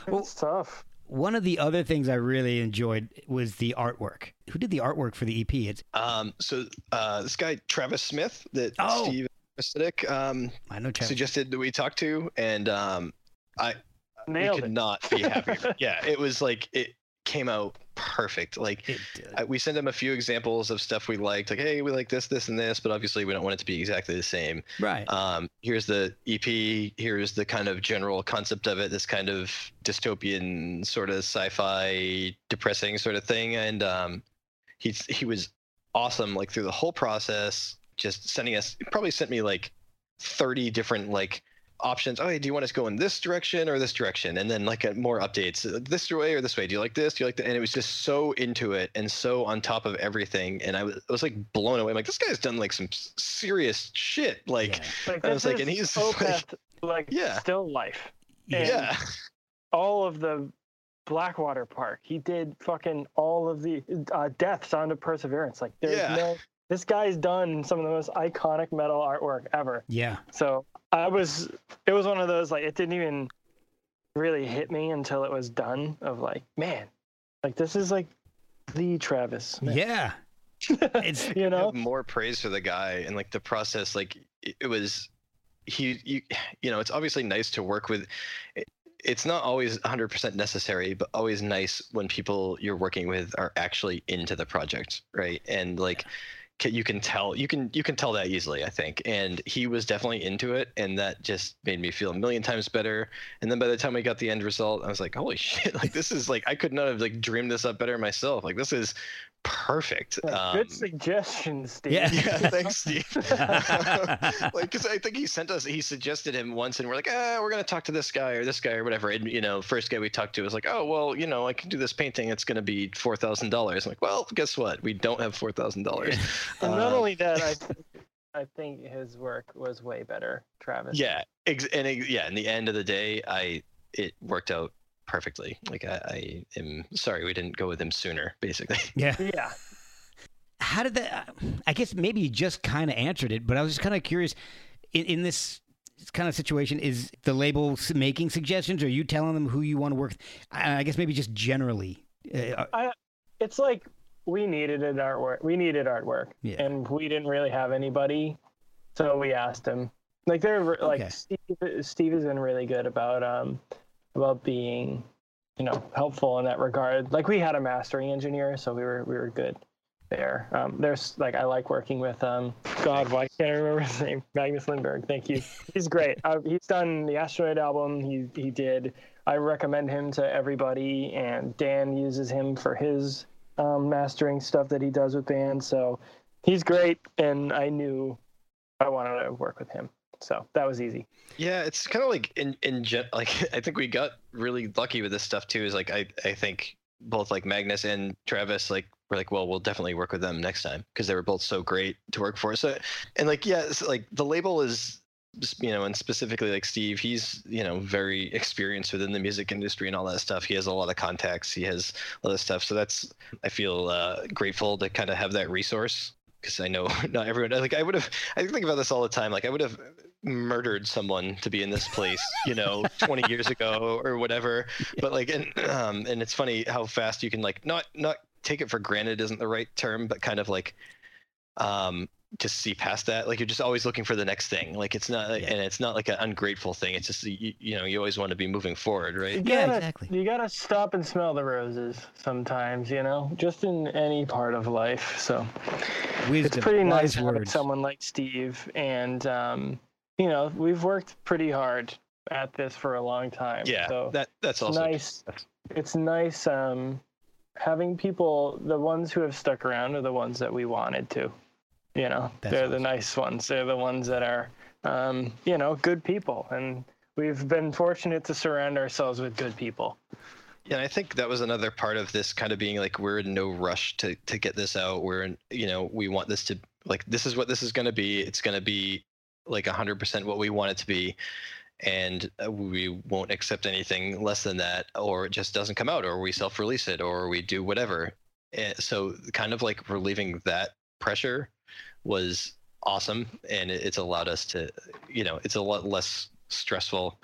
well, it's tough. One of the other things I really enjoyed was the artwork. Who did the artwork for the E P? It's um, so uh, this guy Travis Smith that oh. Steve Prosthetic um, I know Travis. Suggested that we talk to, and um, I Nailed we could it. Not be happier. Yeah, it was like it came out perfect. Like it did. I, we sent him a few examples of stuff we liked, like hey, we like this, this, and this, but obviously we don't want it to be exactly the same. Right. Um, here's the E P. Here's the kind of general concept of it. This kind of dystopian sort of sci-fi, depressing sort of thing. And um, he's he was awesome, like through the whole process. Just sending us, probably sent me like thirty different like options. Oh, hey, do you want us to go in this direction or this direction? And then like a, more updates, this way or this way. Do you like this? Do you like that? And it was just so into it and so on top of everything. And I was, I was like blown away. I'm like, this guy's done like some serious shit. Like, yeah. like I was like, and he's like, like yeah. still life. And yeah. all of the Blackwater Park, he did fucking all of the uh, Death, Sound of Perseverance. Like there's yeah. no. This guy's done some of the most iconic metal artwork ever. Yeah. So I was, it was one of those, like, it didn't even really hit me until it was done of like, man, like this is like the Travis Smith. Yeah. It's, you know, more praise for the guy and like the process, like it, it was, he, you, you know, it's obviously nice to work with. It, it's not always one hundred percent necessary, but always nice when people you're working with are actually into the project. Right. And like, yeah. You can tell you can you can tell that easily, I think, and he was definitely into it, and that just made me feel a million times better. And then by the time we got the end result, I was like, holy shit, like this is like I could not have like dreamed this up better myself. Like this is perfect. Um, good suggestion, Steve. Yeah, yeah thanks, Steve. Like, because I think he sent us, he suggested him once, and we're like, ah, we're gonna talk to this guy or this guy or whatever. And you know, first guy we talked to was like, oh, well, you know, I can do this painting. It's gonna be four thousand dollars. I'm like, well, guess what? We don't have four thousand dollars. And um, not only that, I think, I think his work was way better, Travis. Yeah, ex- and ex- yeah, in the end of the day, I it worked out. Perfectly. Like I, I am sorry we didn't go with him sooner, basically. Yeah. Yeah. How did that? I guess maybe you just kind of answered it, but I was just kind of curious. In, in this kind of situation, is the label making suggestions, or are you telling them who you want to work with? I guess maybe just generally. Uh, I, it's like we needed an artwork. We needed artwork, yeah. and we didn't really have anybody, so we asked him. Like they're like okay. Steve, Steve has been really good about um. about being, you know, helpful in that regard. Like we had a mastering engineer, so we were we were good there. Um, there's like I like working with um God, why can't I remember his name? Magnus Lindberg. Thank you. He's great. Uh, he's done the Astronoid album. He he did. I recommend him to everybody, and Dan uses him for his um, mastering stuff that he does with bands. So he's great, and I knew I wanted to work with him. So that was easy. Yeah, it's kind of like in in like I think we got really lucky with this stuff too. Is like I I think both like Magnus and Travis like were like, well, we'll definitely work with them next time because they were both so great to work for. So and like yeah, it's like the label is, you know, and specifically like Steve, he's, you know, very experienced within the music industry and all that stuff. He has a lot of contacts. He has a lot of stuff. So that's I feel uh, grateful to kind of have that resource. Because I know not everyone. Like I would have, I think about this all the time. Like I would have murdered someone to be in this place, you know, twenty years ago or whatever. Yeah. But like, and um, and it's funny how fast you can like not not take it for granted isn't the right term, but kind of like, um, to see past that. Like, you're just always looking for the next thing. Like, it's not, yeah. and it's not like an ungrateful thing. It's just, you, you know, you always want to be moving forward, right? You gotta, yeah, exactly. You got to stop and smell the roses sometimes, you know, just in any part of life. So Wisdom. It's pretty nice having someone like Steve. And, um, you know, we've worked pretty hard at this for a long time. Yeah, so that, that's also nice. That's... It's nice um, having people, the ones who have stuck around are the ones that we wanted to. You know, that's they're awesome. The nice ones. They're the ones that are, um, you know, good people. And we've been fortunate to surround ourselves with good people. Yeah, and I think that was another part of this kind of being like, we're in no rush to, to get this out. We're in, you know, we want this to, like, this is what this is going to be. It's going to be like one hundred percent what we want it to be. And we won't accept anything less than that, or it just doesn't come out, or we self-release it, or we do whatever. And so kind of like relieving that pressure was awesome, and it's allowed us to, you know, it's a lot less stressful.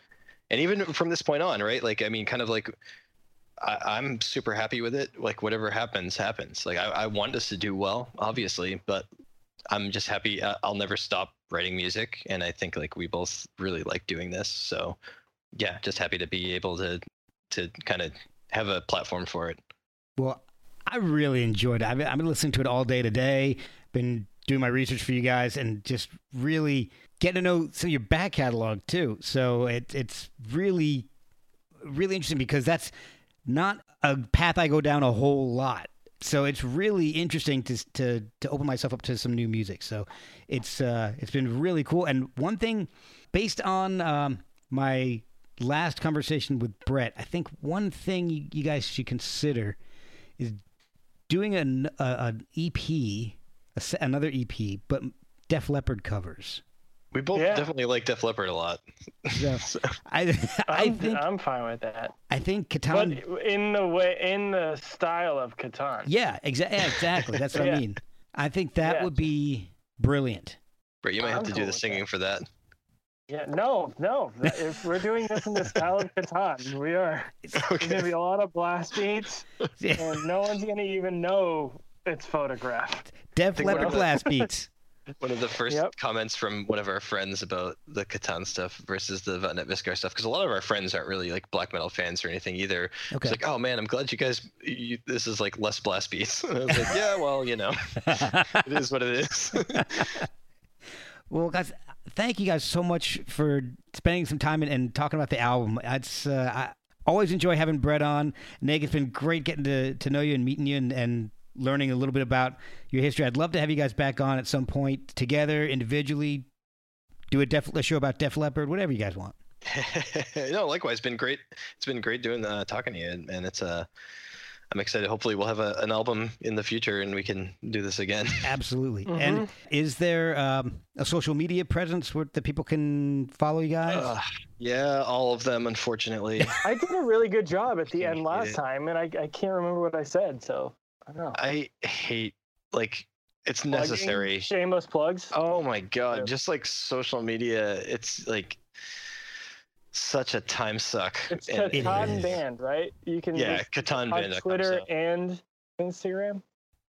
And even from this point on, right? Like, I mean, kind of like I, I'm super happy with it. Like, whatever happens, happens. Like, I, I want us to do well, obviously, but I'm just happy. I'll never stop writing music, and I think like we both really like doing this. So yeah, just happy to be able to to kind of have a platform for it. Well, I really enjoyed it. I've been, I've been listening to it all day today. Been doing my research for you guys and just really getting to know some of your back catalog too. So it, it's really, really interesting because that's not a path I go down a whole lot. So it's really interesting to to to open myself up to some new music. So it's uh, it's been really cool. And one thing, based on um, my last conversation with Brett, I think one thing you, you guys should consider is doing an uh, an E P, another E P, but Def Leppard covers. We both yeah. definitely like Def Leppard a lot. Yeah, so. I, I I'm, think I'm fine with that. I think Katan, but in the way, in the style of Katan. Yeah, exactly. Yeah, exactly. That's what yeah. I mean. I think that yeah. would be brilliant. Brett, you might I'm have to cool do the singing that. for that. Yeah, no, no. If we're doing this in the style of Katan, we are. Okay. There's gonna be a lot of blast beats, yeah. and no one's gonna even know it's photographed. Def Leppard blast beats. One of the first yep. comments from one of our friends about the Katan stuff versus the Vatnet Viskar stuff, because a lot of our friends aren't really like black metal fans or anything either. Okay. It's like, oh man, I'm glad you guys, you, this is like less blast beats. And I was like, yeah, well, you know, it is what it is. Well, guys, thank you guys so much for spending some time and, and talking about the album. It's, uh, I always enjoy having Brett on. Nick, it's been great getting to, to know you and meeting you and, and learning a little bit about your history. I'd love to have you guys back on at some point together, individually, do a, Def, a show about Def Leppard, whatever you guys want. No, likewise, been great. It's been great doing uh, talking to you, and it's uh, I'm excited. Hopefully, we'll have a, an album in the future, and we can do this again. Absolutely. Mm-hmm. And is there um, a social media presence where that people can follow you guys? Uh, yeah, all of them, unfortunately. I did a really good job at the end last time, and I, I can't remember what I said, so. I, know. I hate like it's Plugging, necessary shameless plugs. Oh my god, yeah. Just like social media, it's like such a time suck. It's and Katan it band, right? You can yeah, Katan band on Twitter so. and Instagram.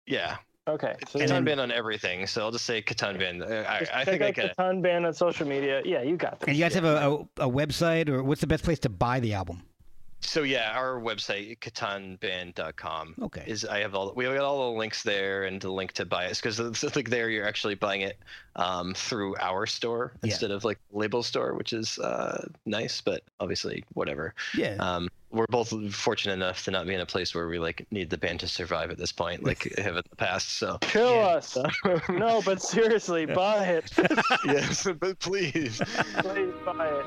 Yeah. Okay. So Katan then... band on everything. So I'll just say Katan band. I, just I check think out I can. Katan band on social media. Yeah, you got this. And you guys yeah. have a, a a website, or what's the best place to buy the album? So yeah, our website katan band dot com okay. is I have all we have got all the links there and the link to buy it because like there you're actually buying it um, through our store yeah. instead of like label store, which is uh, nice, but obviously whatever. Yeah. Um, we're both fortunate enough to not be in a place where we like need the band to survive at this point, like have in the past. So kill yeah. us. No, but seriously, buy it. Yes, but please, please buy it.